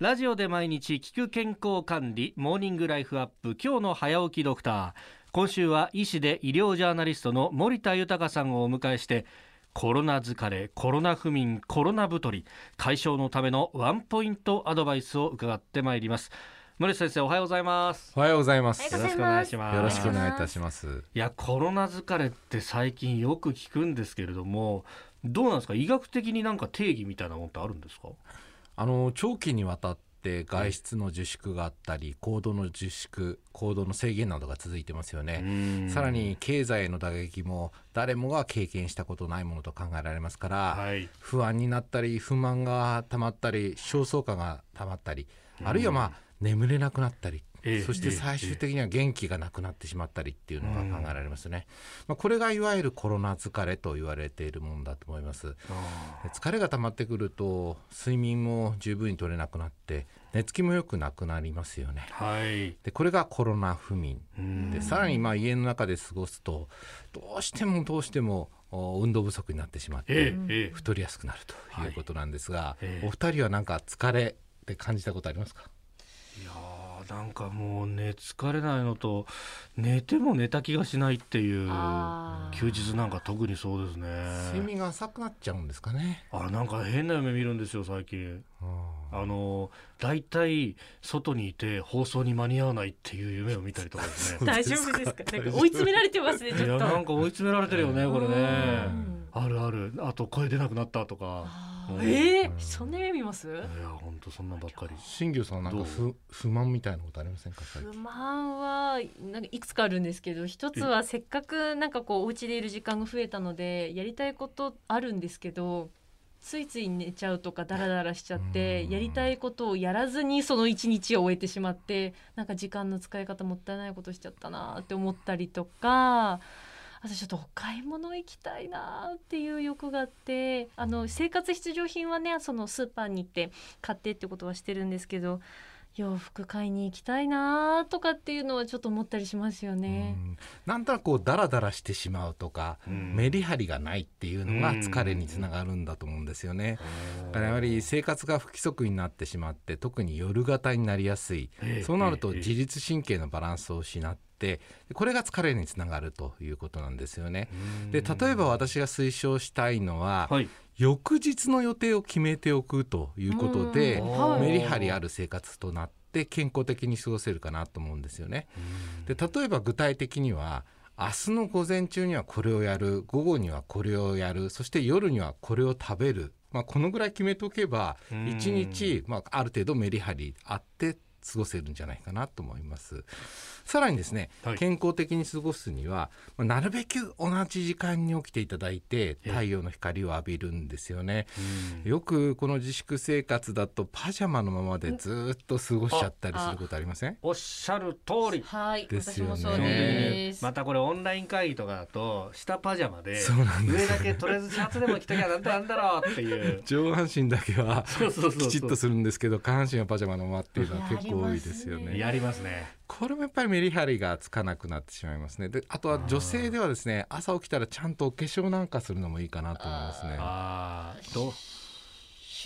ラジオで毎日聞く健康管理モーニングライフアップ、今日の早起きドクター。今週は医師で医療ジャーナリストの森田豊さんをお迎えして、コロナ疲れ、コロナ不眠、コロナ太り解消のためのワンポイントアドバイスを伺ってまいります。森田先生、おはようございます。おはようございます。よろしくお願いします。よろしくお願いいたします。いや、コロナ疲れって最近よく聞くんですけれども、どうなんですか？医学的になんか定義みたいなものってあるんですか？長期にわたって外出の自粛があったり、行動の自粛、行動の制限などが続いてますよね。さらに経済への打撃も誰もが経験したことないものと考えられますから、はい、不安になったり、不満がたまったり、焦燥感がたまったり、あるいは眠れなくなったり、そして最終的には元気がなくなってしまったりっていうのが考えられますね。これがいわゆるコロナ疲れと言われているものだと思います。疲れが溜まってくると睡眠も十分に取れなくなって、寝つきもよくなくなりますよね、はい、でこれがコロナ不眠で、さらに家の中で過ごすとどうしても運動不足になってしまって太りやすくなるということなんですが、お二人はなんか疲れって感じたことありますか？いやなんかもう疲れないのと、寝ても寝た気がしないっていう、休日なんか特にそうですね。睡眠が浅くなっちゃうんですかね。なんか変な夢見るんですよ最近。だいたい外にいて放送に間に合わないっていう夢を見たりとかですね。大丈夫ですか？なんか追い詰められてますね。ちょっといやなんか追い詰められてるよねこれね。ある。あと声出なくなったとか。そんな夢見ます？いや本当そんなばっかり。新宮さんなんか不満みたいなことありませんか？不満はなんかいくつかあるんですけど、一つはせっかくなんかお家でいる時間が増えたのでやりたいことあるんですけど、ついつい寝ちゃうとかダラダラしちゃってやりたいことをやらずにその一日を終えてしまって、なんか時間の使い方もったいないことしちゃったなって思ったりとか、私ちょっとお買い物行きたいなっていう欲があって、生活必需品はねそのスーパーに行って買ってってことはしてるんですけど、洋服買いに行きたいなとかっていうのはちょっと思ったりしますよね。なんとなくダラダラしてしまうとか、メリハリがないっていうのが疲れにつながるんだと思うんですよね。だからやはり生活が不規則になってしまって、特に夜型になりやすい、そうなると自律神経のバランスを失って、これが疲れにつながるということなんですよね。で例えば私が推奨したいのは、翌日の予定を決めておくということで、メリハリある生活となって健康的に過ごせるかなと思うんですよね。で例えば具体的には、明日の午前中にはこれをやる、午後にはこれをやる、そして夜にはこれを食べる、このぐらい決めておけば1日、ある程度メリハリあって過ごせるんじゃないかなと思います。さらにですね、健康的に過ごすには、なるべく同じ時間に起きていただいて太陽の光を浴びるんですよね。よくこの自粛生活だとパジャマのままでずっと過ごしちゃったりすることありません？おっしゃる通りですよね。私もそうです。またこれオンライン会議とかだと下パジャマで、上だけとりあえずシャツでも着ときゃなんだろうっていう上半身だけはきちっとするんですけど、下半身はパジャマのままっていうのは結構多いですよね。やりますね。これもやっぱりメリハリがつかなくなってしまいますね。であとは女性ではですね、朝起きたらちゃんとお化粧なんかするのもいいかなと思いますね。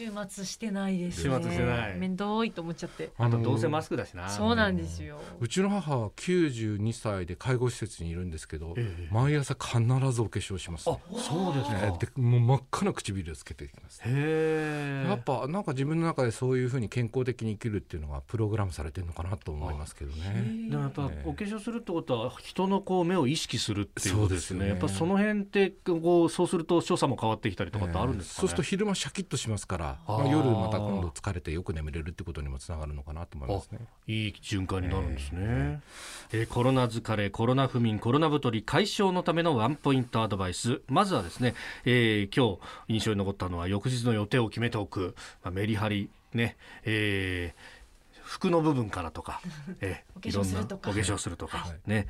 週末してないですね。週末してない、面倒いと思っちゃって、どうせマスクだしな。そうなんですよ。うちの母は92歳で介護施設にいるんですけど、毎朝必ずお化粧しますね。そうですね。でもう真っ赤な唇をつけていきます、やっぱなんか自分の中でそういうふうに健康的に生きるっていうのがプログラムされてるのかなと思いますけどね。でもやっぱお化粧するってことは人の目を意識するっていうことですね。やっぱその辺ってそうすると所作も変わってきたりとかってあるんですかね。そうすると昼間シャキッとしますから、夜また今度疲れてよく眠れるってことにもつながるのかなと思いますね。いい循環になるんですね。コロナ疲れ、コロナ不眠、コロナ太り解消のためのワンポイントアドバイス。まずはですね、今日印象に残ったのは翌日の予定を決めておく、メリハリね、服の部分からとか、いろんなお化粧するとかね、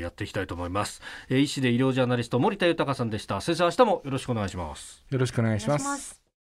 やっていきたいと思います。医師で医療ジャーナリスト森田豊さんでした。先生、明日もよろしくお願いします。よろしくお願いします。